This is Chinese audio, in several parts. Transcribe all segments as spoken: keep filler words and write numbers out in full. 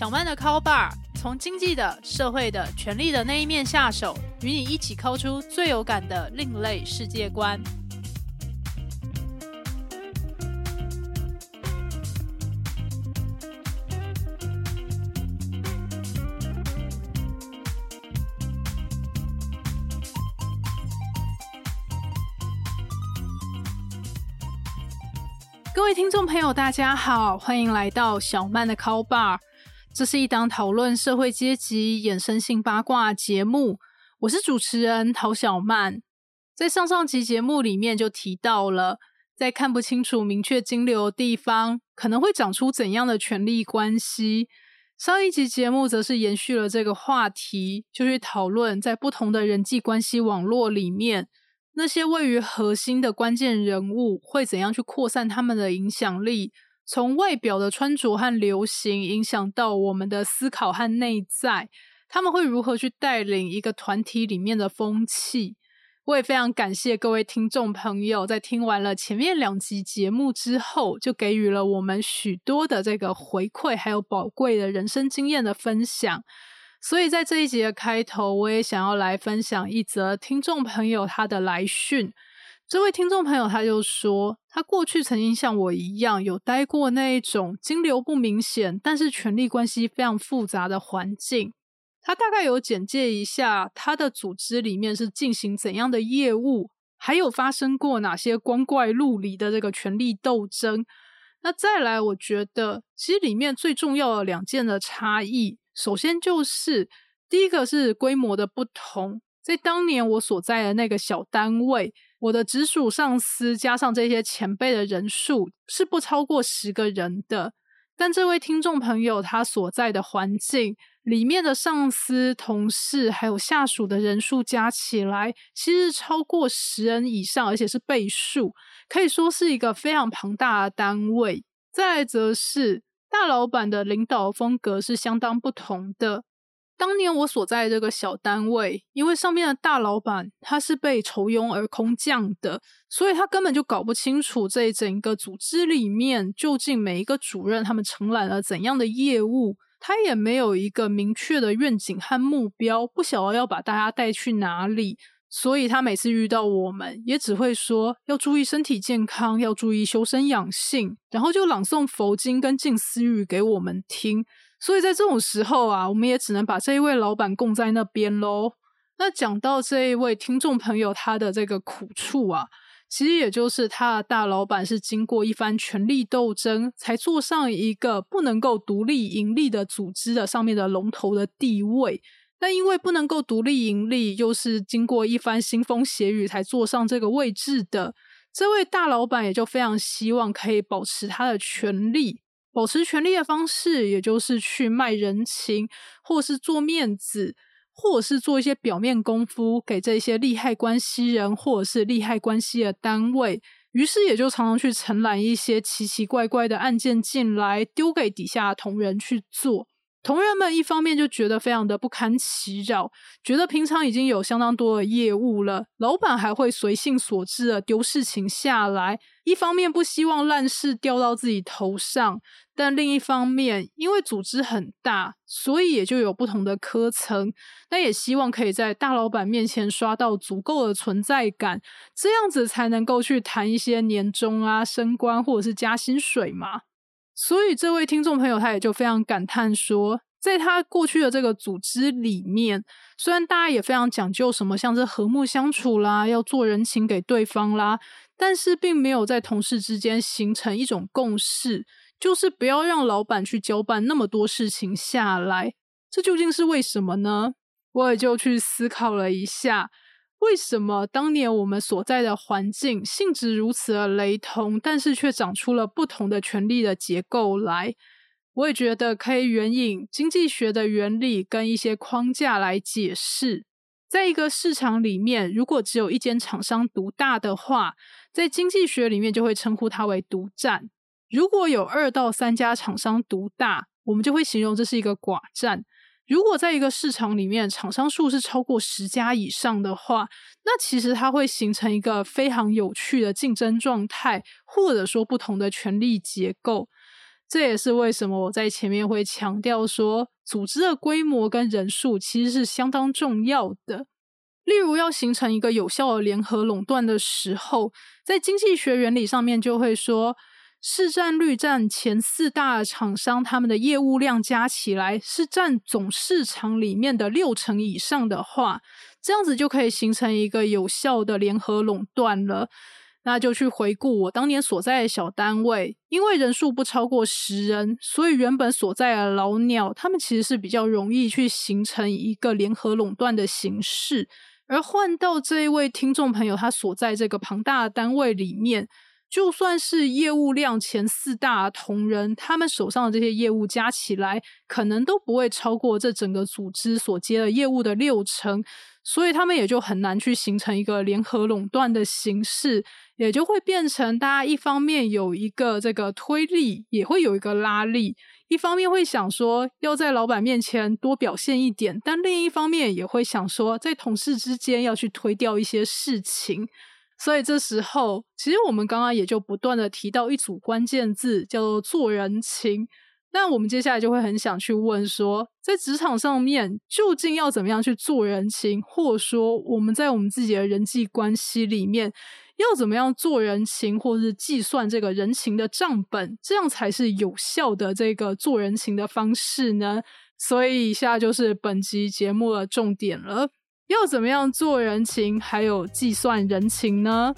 小曼的 call bar 从经济的、社会的、权力的那一面下手，与你一起 call 出最有感的另类世界观。各位听众朋友大家好，欢迎来到小曼的 call bar， 这是一档讨论社会阶级衍生性八卦节目，我是主持人陶小曼。在上上集节目里面就提到了，在看不清楚明确金流的地方可能会长出怎样的权力关系，上一集节目则是延续了这个话题，就去讨论在不同的人际关系网络里面，那些位于核心的关键人物会怎样去扩散他们的影响力，从外表的穿着和流行影响到我们的思考和内在，他们会如何去带领一个团体里面的风气。我也非常感谢各位听众朋友在听完了前面两集节目之后，就给予了我们许多的这个回馈，还有宝贵的人生经验的分享。所以在这一集的开头，我也想要来分享一则听众朋友他的来讯。这位听众朋友他就说，他过去曾经像我一样有待过那一种金流不明显但是权力关系非常复杂的环境。他大概有简介一下他的组织里面是进行怎样的业务，还有发生过哪些光怪陆离的这个权力斗争。那再来我觉得其实里面最重要的两件的差异，首先就是第一个是规模的不同。在当年我所在的那个小单位，我的直属上司加上这些前辈的人数是不超过十个人的，但这位听众朋友他所在的环境里面的上司、同事还有下属的人数加起来其实超过十人以上，而且是倍数，可以说是一个非常庞大的单位。再来则是大老板的领导风格是相当不同的。当年我所在的这个小单位，因为上面的大老板他是被酬庸而空降的，所以他根本就搞不清楚这整个组织里面究竟每一个主任他们承揽了怎样的业务，他也没有一个明确的愿景和目标，不晓得要把大家带去哪里。所以他每次遇到我们也只会说要注意身体健康，要注意修身养性，然后就朗诵佛经跟静思语给我们听。所以在这种时候啊，我们也只能把这一位老板供在那边咯。那讲到这一位听众朋友他的这个苦处啊，其实也就是他的大老板是经过一番权力斗争才坐上一个不能够独立盈利的组织的上面的龙头的地位，但因为不能够独立盈利，又是经过一番腥风血雨才坐上这个位置的，这位大老板也就非常希望可以保持他的权利。保持权利的方式也就是去卖人情，或是做面子，或是做一些表面功夫给这些利害关系人或者是利害关系的单位，于是也就常常去承揽一些奇奇怪怪的案件进来，丢给底下的同仁去做。同仁们一方面就觉得非常的不堪其扰，觉得平常已经有相当多的业务了，老板还会随性所致的丢事情下来，一方面不希望烂事掉到自己头上，但另一方面因为组织很大，所以也就有不同的科层，那也希望可以在大老板面前刷到足够的存在感，这样子才能够去谈一些年终啊、升官或者是加薪水嘛。所以这位听众朋友他也就非常感叹说，在他过去的这个组织里面，虽然大家也非常讲究什么像是和睦相处啦，要做人情给对方啦，但是并没有在同事之间形成一种共识，就是不要让老板去交办那么多事情下来。这究竟是为什么呢？我也就去思考了一下，为什么当年我们所在的环境性质如此的雷同，但是却长出了不同的权力的结构来。我也觉得可以援引经济学的原理跟一些框架来解释。在一个市场里面，如果只有一间厂商独大的话，在经济学里面就会称呼它为独占。如果有二到三家厂商独大，我们就会形容这是一个寡占。如果在一个市场里面厂商数是超过十家以上的话，那其实它会形成一个非常有趣的竞争状态，或者说不同的权力结构。这也是为什么我在前面会强调说组织的规模跟人数其实是相当重要的。例如要形成一个有效的联合垄断的时候，在经济学原理上面就会说，市占率占前四大厂商他们的业务量加起来是占总市场里面的六成以上的话，这样子就可以形成一个有效的联合垄断了。那就去回顾我当年所在的小单位，因为人数不超过十人，所以原本所在的老鸟他们其实是比较容易去形成一个联合垄断的形式。而换到这一位听众朋友他所在这个庞大的单位里面，就算是业务量前四大同仁，他们手上的这些业务加起来可能都不会超过这整个组织所接的业务的六成，所以他们也就很难去形成一个联合垄断的形式，也就会变成大家一方面有一个这个推力，也会有一个拉力，一方面会想说要在老板面前多表现一点，但另一方面也会想说在同事之间要去推掉一些事情。所以这时候其实我们刚刚也就不断的提到一组关键字叫做做人情，那我们接下来就会很想去问说，在职场上面究竟要怎么样去做人情，或者说我们在我们自己的人际关系里面要怎么样做人情，或是计算这个人情的账本，这样才是有效的这个做人情的方式呢？所以以下就是本集节目的重点了，要怎么样做人情还有计算人情呢？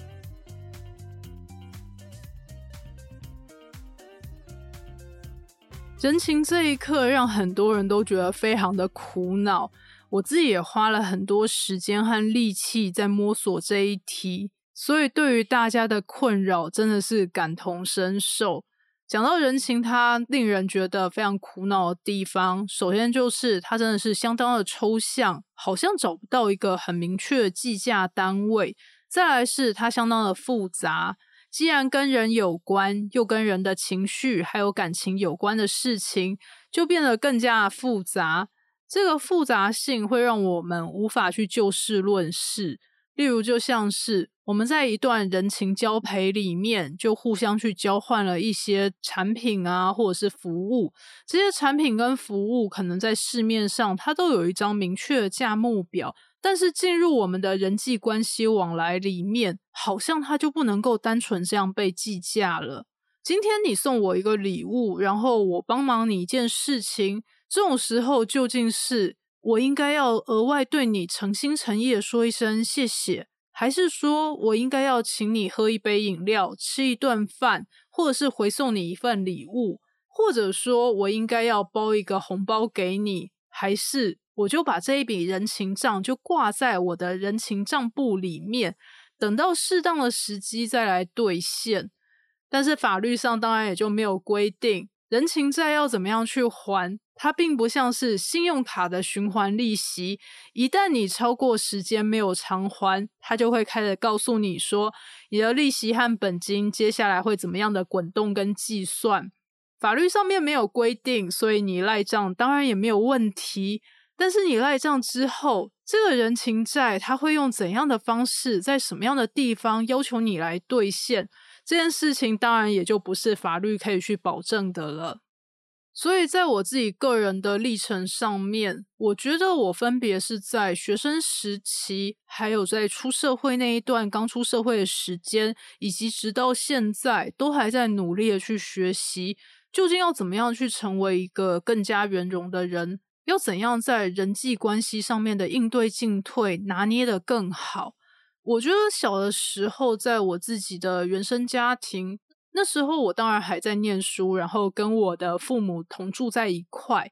人情这一课让很多人都觉得非常的苦恼，我自己也花了很多时间和力气在摸索这一题，所以对于大家的困扰真的是感同身受。讲到人情它令人觉得非常苦恼的地方，首先就是它真的是相当的抽象，好像找不到一个很明确的计价单位。再来是它相当的复杂，既然跟人有关，又跟人的情绪还有感情有关的事情就变得更加复杂，这个复杂性会让我们无法去就事论事。例如就像是我们在一段人情交陪里面就互相去交换了一些产品啊或者是服务，这些产品跟服务可能在市面上它都有一张明确的价目表，但是进入我们的人际关系往来里面，好像它就不能够单纯这样被计价了。今天你送我一个礼物，然后我帮忙你一件事情，这种时候究竟是我应该要额外对你诚心诚意的说一声谢谢，还是说我应该要请你喝一杯饮料，吃一顿饭，或者是回送你一份礼物，或者说我应该要包一个红包给你，还是我就把这一笔人情账就挂在我的人情账簿里面，等到适当的时机再来兑现。但是法律上当然也就没有规定人情债要怎么样去还，它并不像是信用卡的循环利息，一旦你超过时间没有偿还，它就会开始告诉你说你的利息和本金接下来会怎么样的滚动跟计算。法律上面没有规定，所以你赖账当然也没有问题，但是你赖账之后，这个人情债它会用怎样的方式，在什么样的地方要求你来兑现，这件事情当然也就不是法律可以去保证的了。所以在我自己个人的历程上面，我觉得我分别是在学生时期，还有在出社会那一段刚出社会的时间，以及直到现在都还在努力的去学习，究竟要怎么样去成为一个更加圆融的人，要怎样在人际关系上面的应对进退拿捏得更好。我觉得小的时候在我自己的原生家庭，那时候我当然还在念书，然后跟我的父母同住在一块，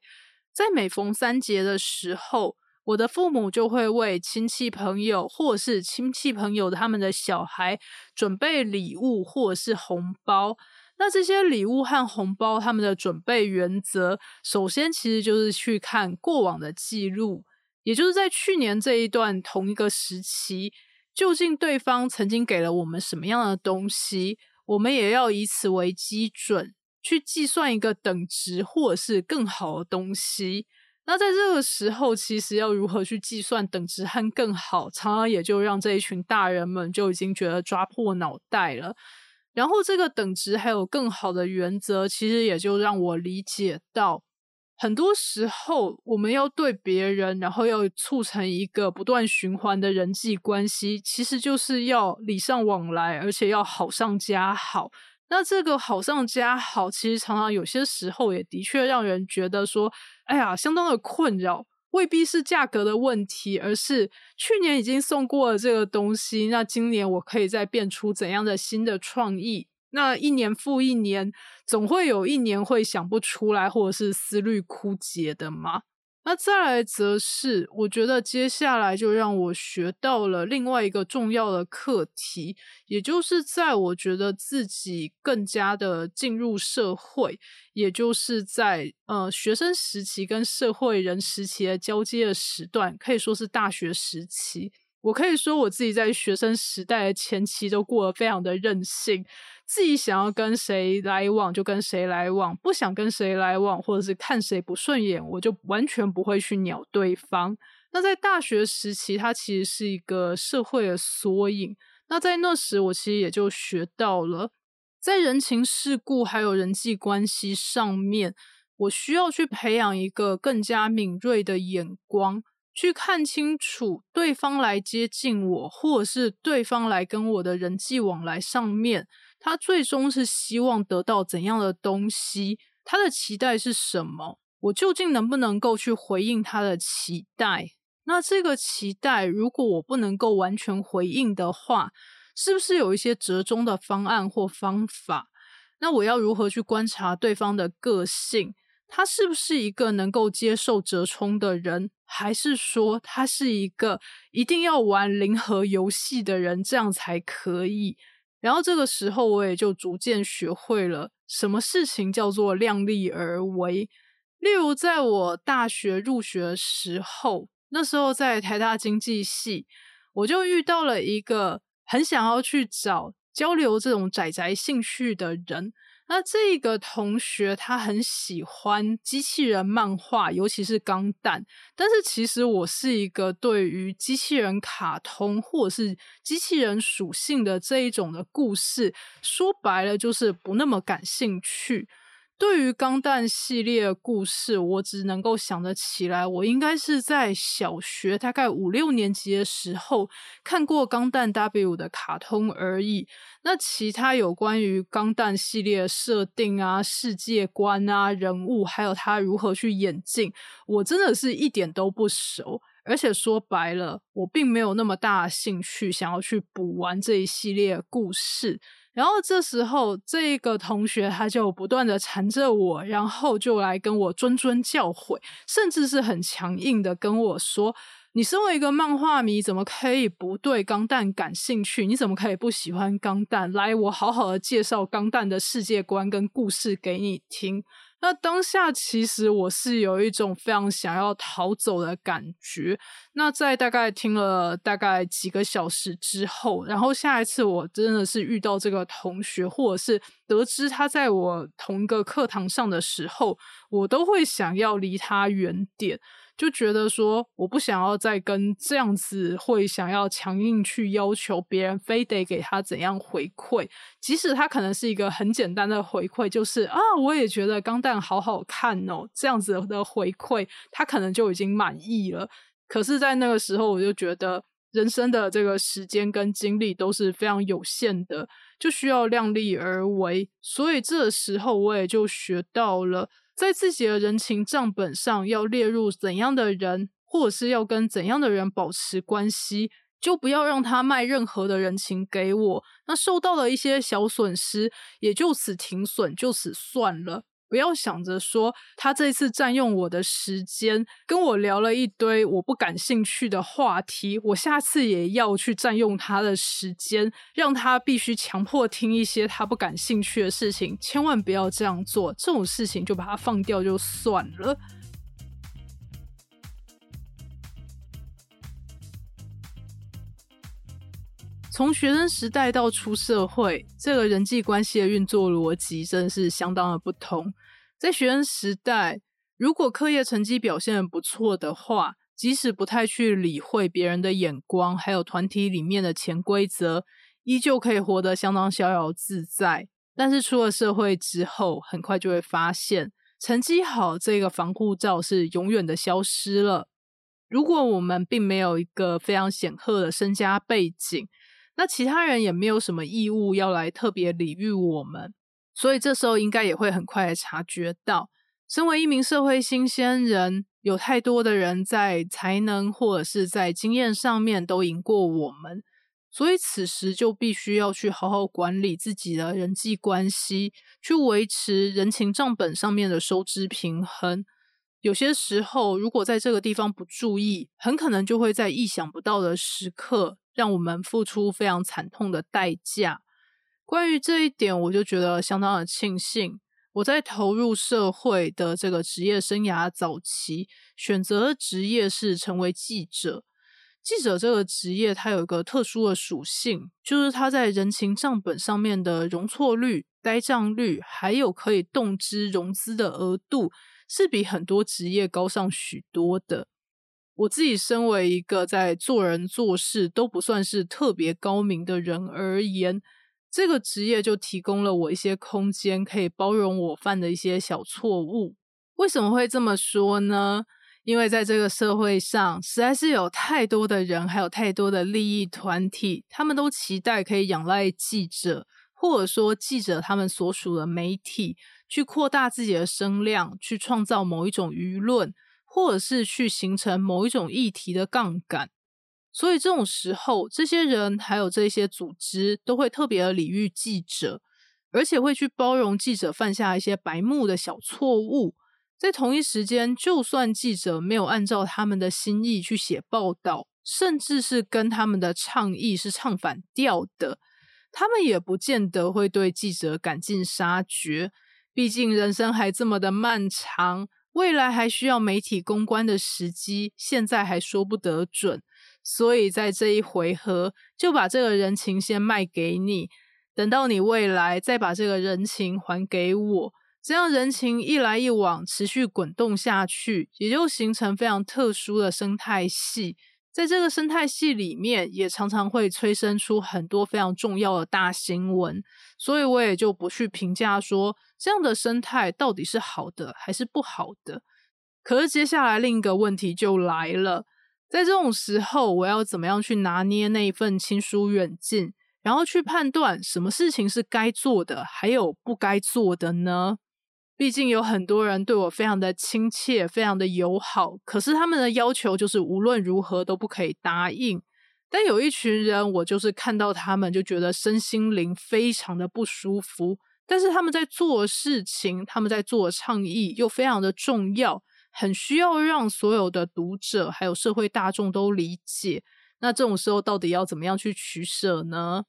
在每逢三节的时候，我的父母就会为亲戚朋友或是亲戚朋友他们的小孩准备礼物或者是红包。那这些礼物和红包他们的准备原则，首先其实就是去看过往的记录，也就是在去年这一段同一个时期，究竟对方曾经给了我们什么样的东西，我们也要以此为基准去计算一个等值或者是更好的东西。那在这个时候，其实要如何去计算等值和更好，常常也就让这一群大人们就已经觉得抓破脑袋了。然后这个等值还有更好的原则，其实也就让我理解到，很多时候我们要对别人，然后要促成一个不断循环的人际关系，其实就是要礼尚往来，而且要好上加好。那这个好上加好，其实常常有些时候也的确让人觉得说，哎呀，相当的困扰，未必是价格的问题，而是去年已经送过了这个东西，那今年我可以再变出怎样的新的创意。那一年复一年，总会有一年会想不出来或者是思虑枯竭的嘛。那再来则是我觉得接下来就让我学到了另外一个重要的课题，也就是在我觉得自己更加的进入社会，也就是在呃学生时期跟社会人时期的交接的时段，可以说是大学时期。我可以说我自己在学生时代的前期都过得非常的任性，自己想要跟谁来往就跟谁来往，不想跟谁来往或者是看谁不顺眼我就完全不会去鸟对方。那在大学时期它其实是一个社会的缩影，那在那时我其实也就学到了，在人情世故还有人际关系上面，我需要去培养一个更加敏锐的眼光，去看清楚对方来接近我或者是对方来跟我的人际往来上面，他最终是希望得到怎样的东西，他的期待是什么，我究竟能不能够去回应他的期待。那这个期待如果我不能够完全回应的话，是不是有一些折中的方案或方法？那我要如何去观察对方的个性，他是不是一个能够接受折冲的人，还是说他是一个一定要玩零和游戏的人，这样才可以。然后这个时候我也就逐渐学会了什么事情叫做量力而为。例如在我大学入学的时候，那时候在台大经济系，我就遇到了一个很想要去找交流这种宅宅兴趣的人。那这个同学他很喜欢机器人漫画，尤其是钢弹，但是其实我是一个对于机器人卡通或者是机器人属性的这一种的故事，说白了就是不那么感兴趣。对于钢弹系列的故事，我只能够想得起来我应该是在小学大概五六年级的时候看过钢弹 W 的卡通而已。那其他有关于钢弹系列的设定啊、世界观啊、人物还有他如何去演进，我真的是一点都不熟，而且说白了我并没有那么大的兴趣想要去补完这一系列的故事。然后这时候这个同学他就不断的缠着我，然后就来跟我谆谆教诲，甚至是很强硬的跟我说，你身为一个漫画迷怎么可以不对钢弹感兴趣，你怎么可以不喜欢钢弹，来我好好的介绍钢弹的世界观跟故事给你听。那当下其实我是有一种非常想要逃走的感觉。那在大概听了大概几个小时之后，然后下一次我真的是遇到这个同学，或者是得知他在我同一个课堂上的时候，我都会想要离他远点，就觉得说我不想要再跟这样子会想要强硬去要求别人非得给他怎样回馈，即使他可能是一个很简单的回馈，就是啊我也觉得钢弹好好看哦，这样子的回馈他可能就已经满意了。可是在那个时候我就觉得人生的这个时间跟精力都是非常有限的，就需要量力而为。所以这时候我也就学到了，在自己的人情账本上要列入怎样的人，或者是要跟怎样的人保持关系，就不要让他卖任何的人情给我，那受到了一些小损失也就此停损，就此算了。不要想着说他这次占用我的时间，跟我聊了一堆我不感兴趣的话题，我下次也要去占用他的时间，让他必须强迫听一些他不感兴趣的事情，千万不要这样做，这种事情就把它放掉就算了。从学生时代到出社会，这个人际关系的运作逻辑真是相当的不同。在学生时代，如果课业成绩表现得不错的话，即使不太去理会别人的眼光还有团体里面的潜规则，依旧可以活得相当逍遥自在。但是出了社会之后，很快就会发现成绩好这个防护罩是永远的消失了。如果我们并没有一个非常显赫的身家背景，那其他人也没有什么义务要来特别礼遇我们，所以这时候应该也会很快的察觉到，身为一名社会新鲜人，有太多的人在才能或者是在经验上面都赢过我们，所以此时就必须要去好好管理自己的人际关系，去维持人情账本上面的收支平衡。有些时候如果在这个地方不注意，很可能就会在意想不到的时刻让我们付出非常惨痛的代价。关于这一点，我就觉得相当的庆幸，我在投入社会的这个职业生涯早期，选择的职业是成为记者。记者这个职业它有一个特殊的属性，就是它在人情账本上面的容错率、呆账率，还有可以动支融资的额度，是比很多职业高上许多的。我自己身为一个在做人做事都不算是特别高明的人而言，这个职业就提供了我一些空间，可以包容我犯的一些小错误。为什么会这么说呢？因为在这个社会上实在是有太多的人，还有太多的利益团体，他们都期待可以仰赖记者，或者说记者他们所属的媒体，去扩大自己的声量，去创造某一种舆论，或者是去形成某一种议题的杠杆。所以这种时候，这些人还有这些组织都会特别的礼遇记者，而且会去包容记者犯下一些白目的小错误。在同一时间，就算记者没有按照他们的心意去写报道，甚至是跟他们的倡议是唱反调的，他们也不见得会对记者赶尽杀绝。毕竟人生还这么的漫长，未来还需要媒体公关的时机，现在还说不得准。所以在这一回合就把这个人情先卖给你，等到你未来再把这个人情还给我，这样人情一来一往持续滚动下去，也就形成非常特殊的生态系。在这个生态系里面，也常常会催生出很多非常重要的大新闻，所以我也就不去评价说这样的生态到底是好的还是不好的。可是接下来另一个问题就来了，在这种时候我要怎么样去拿捏那一份亲疏远近，然后去判断什么事情是该做的还有不该做的呢？毕竟有很多人对我非常的亲切，非常的友好，可是他们的要求就是无论如何都不可以答应。但有一群人，我就是看到他们就觉得身心灵非常的不舒服，但是他们在做事情，他们在做倡议又非常的重要，很需要让所有的读者还有社会大众都理解。那这种时候到底要怎么样去取舍呢？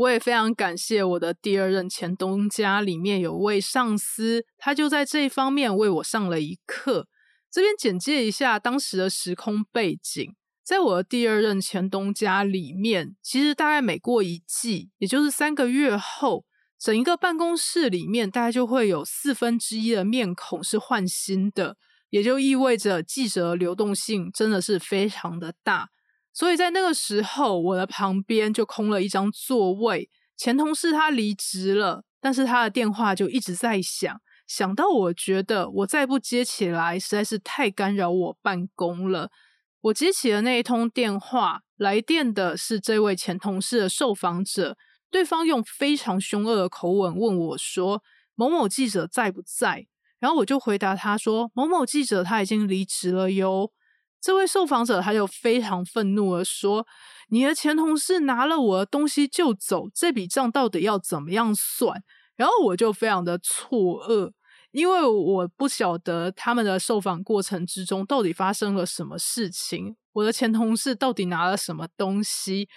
我也非常感谢我的第二任前东家里面有位上司，他就在这一方面为我上了一课。这边简介一下当时的时空背景。在我的第二任前东家里面，其实大概每过一季，也就是三个月后，整一个办公室里面大概就会有四分之一的面孔是换新的，也就意味着记者的流动性真的是非常的大。所以在那个时候，我的旁边就空了一张座位，前同事他离职了，但是他的电话就一直在响，想到我觉得我再不接起来实在是太干扰我办公了。我接起了那一通电话，来电的是这位前同事的受访者，对方用非常凶恶的口吻问我说，某某记者在不在？然后我就回答他说，某某记者他已经离职了哟。这位受访者他就非常愤怒的说，你的前同事拿了我的东西就走，这笔账到底要怎么样算？然后我就非常的错愕，因为我不晓得他们的受访过程之中到底发生了什么事情，我的前同事到底拿了什么东西，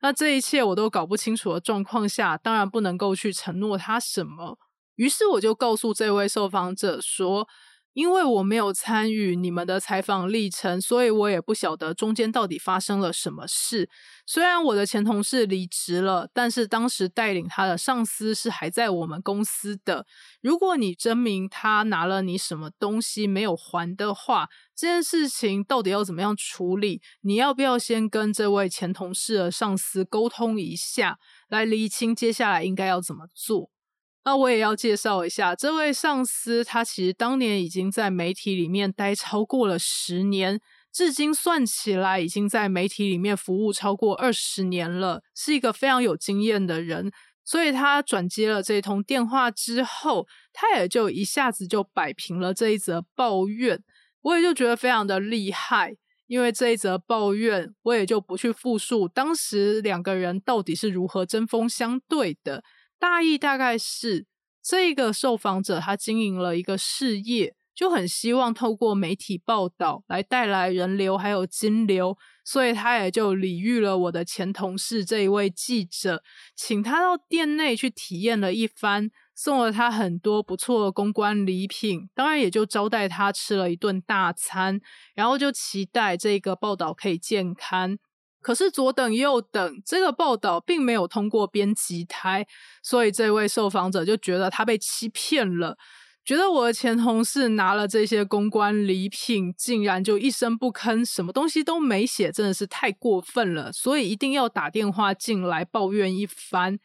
那这一切我都搞不清楚的状况下，当然不能够去承诺他什么。于是我就告诉这位受访者说，因为我没有参与你们的采访历程，所以我也不晓得中间到底发生了什么事。虽然我的前同事离职了，但是当时带领他的上司是还在我们公司的。如果你证明他拿了你什么东西没有还的话，这件事情到底要怎么样处理？你要不要先跟这位前同事的上司沟通一下，来厘清接下来应该要怎么做？那我也要介绍一下，这位上司他其实当年已经在媒体里面待超过了十年，至今算起来已经在媒体里面服务超过二十年了，是一个非常有经验的人。所以他转接了这通电话之后，他也就一下子就摆平了这一则抱怨，我也就觉得非常的厉害。因为这一则抱怨，我也就不去复述当时两个人到底是如何针锋相对的。大意大概是，这个受访者他经营了一个事业，就很希望透过媒体报道来带来人流还有金流，所以他也就礼遇了我的前同事这一位记者，请他到店内去体验了一番，送了他很多不错的公关礼品，当然也就招待他吃了一顿大餐，然后就期待这个报道可以见刊。可是左等右等，这个报道并没有通过编辑台，所以这位受访者就觉得他被欺骗了，觉得我的前同事拿了这些公关礼品竟然就一声不吭，什么东西都没写，真的是太过分了，所以一定要打电话进来抱怨一番。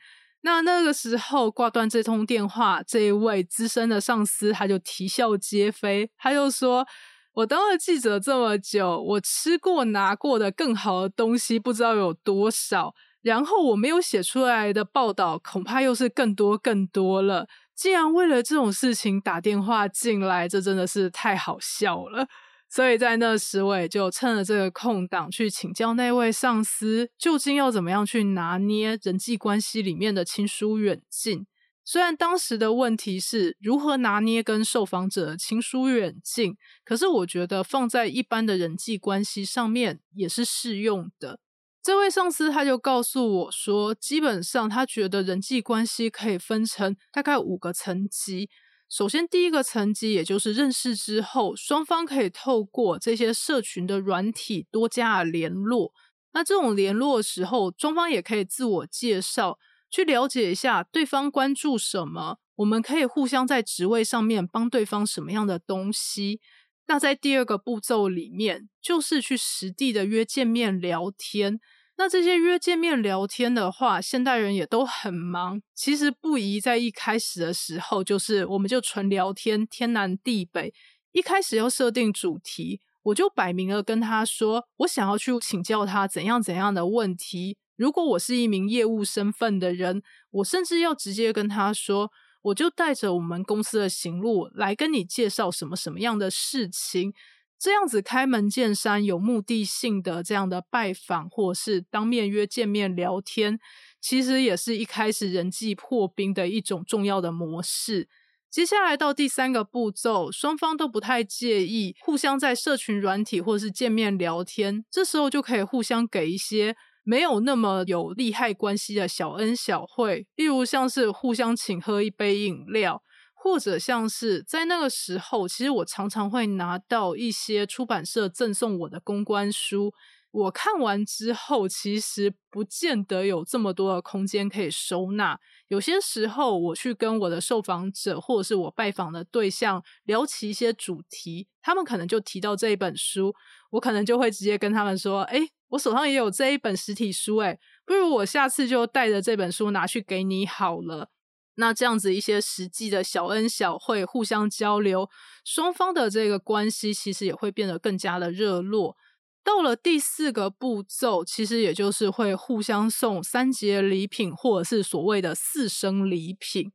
那那个时候挂断这通电话，这一位资深的上司他就啼笑皆非，他就说，我当了记者这么久，我吃过拿过的更好的东西不知道有多少，然后我没有写出来的报道恐怕又是更多更多了，竟然为了这种事情打电话进来，这真的是太好笑了。所以在那时我也就趁了这个空档去请教那位上司，究竟要怎么样去拿捏人际关系里面的亲疏远近。虽然当时的问题是如何拿捏跟受访者的亲疏远近，可是我觉得放在一般的人际关系上面也是适用的。这位上司他就告诉我说，基本上他觉得人际关系可以分成大概五个层级。首先第一个层级，也就是认识之后，双方可以透过这些社群的软体多加联络，那这种联络的时候，双方也可以自我介绍，去了解一下对方关注什么，我们可以互相在职位上面帮对方什么样的东西。那在第二个步骤里面，就是去实地的约见面聊天。那这些约见面聊天的话，现代人也都很忙，其实不宜在一开始的时候就是我们就纯聊天，天南地北。一开始要设定主题，我就摆明了跟他说，我想要去请教他怎样怎样的问题。如果我是一名业务身份的人，我甚至要直接跟他说，我就带着我们公司的行路来跟你介绍什么什么样的事情。这样子开门见山有目的性的这样的拜访或是当面约见面聊天，其实也是一开始人际破冰的一种重要的模式。接下来到第三个步骤，双方都不太介意互相在社群软体或是见面聊天，这时候就可以互相给一些没有那么有利害关系的小恩小惠，例如像是互相请喝一杯饮料，或者像是在那个时候，其实我常常会拿到一些出版社赠送我的公关书，我看完之后其实不见得有这么多的空间可以收纳，有些时候我去跟我的受访者或者是我拜访的对象聊起一些主题，他们可能就提到这一本书，我可能就会直接跟他们说，诶，我手上也有这一本实体书，诶，不如我下次就带着这本书拿去给你好了。那这样子一些实际的小恩小惠互相交流，双方的这个关系其实也会变得更加的热络。到了第四个步骤，其实也就是会互相送三节礼品或者是所谓的四生礼品。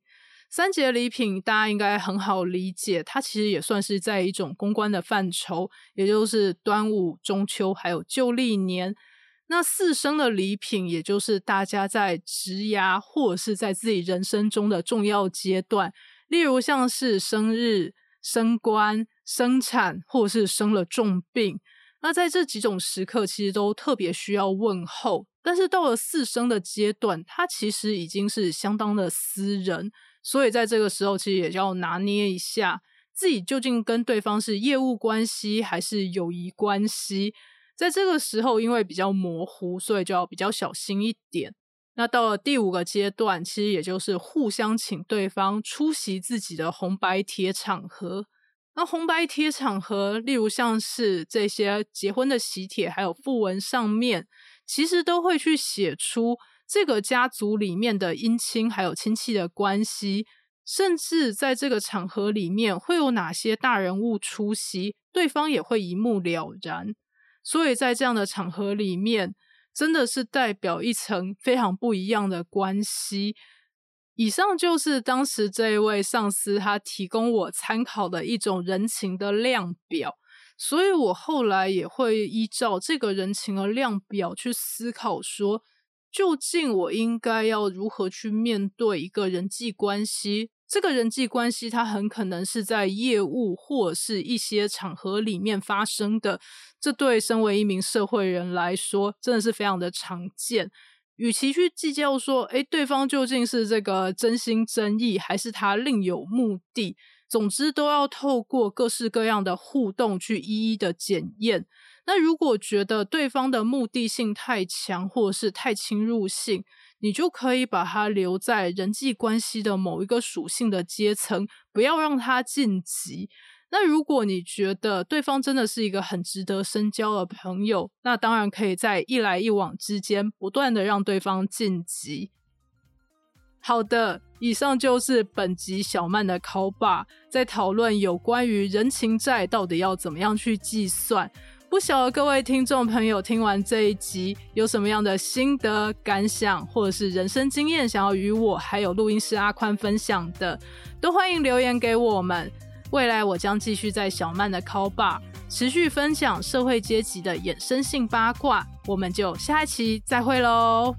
三节礼品大家应该很好理解，它其实也算是在一种公关的范畴，也就是端午、中秋还有旧历年。那四生的礼品，也就是大家在职涯或者是在自己人生中的重要阶段，例如像是生日、升官、生产或者是生了重病，那在这几种时刻其实都特别需要问候。但是到了四生的阶段，它其实已经是相当的私人，所以在这个时候其实也要拿捏一下，自己究竟跟对方是业务关系还是友谊关系，在这个时候因为比较模糊，所以就要比较小心一点。那到了第五个阶段，其实也就是互相请对方出席自己的红白帖场合。那红白帖场合，例如像是这些结婚的喜帖还有讣文上面，其实都会去写出这个家族里面的姻亲还有亲戚的关系，甚至在这个场合里面会有哪些大人物出席，对方也会一目了然。所以在这样的场合里面，真的是代表一层非常不一样的关系。以上就是当时这一位上司他提供我参考的一种人情的量表，所以我后来也会依照这个人情的量表去思考说，究竟我应该要如何去面对一个人际关系。这个人际关系它很可能是在业务或是一些场合里面发生的，这对身为一名社会人来说真的是非常的常见。与其去计较说诶对方究竟是这个真心真意还是他另有目的，总之都要透过各式各样的互动去一一的检验。那如果觉得对方的目的性太强或是太侵入性，你就可以把它留在人际关系的某一个属性的阶层，不要让它晋级。那如果你觉得对方真的是一个很值得深交的朋友，那当然可以在一来一往之间不断的让对方晋级。好的，以上就是本集小曼的考霸，在讨论有关于人情债到底要怎么样去计算。不晓得各位听众朋友听完这一集有什么样的心得感想或者是人生经验想要与我还有录音师阿宽分享的，都欢迎留言给我们。未来我将继续在小曼的考霸持续分享社会阶级的衍生性八卦，我们就下一期再会咯。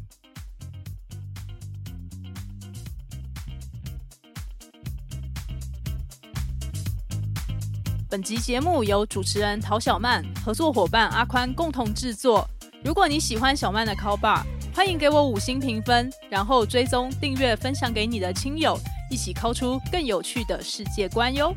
本集节目由主持人陶小曼、合作伙伴阿宽共同制作。如果你喜欢小曼的考霸，欢迎给我五星评分，然后追踪、订阅、分享给你的亲友，一起考出更有趣的世界观哟。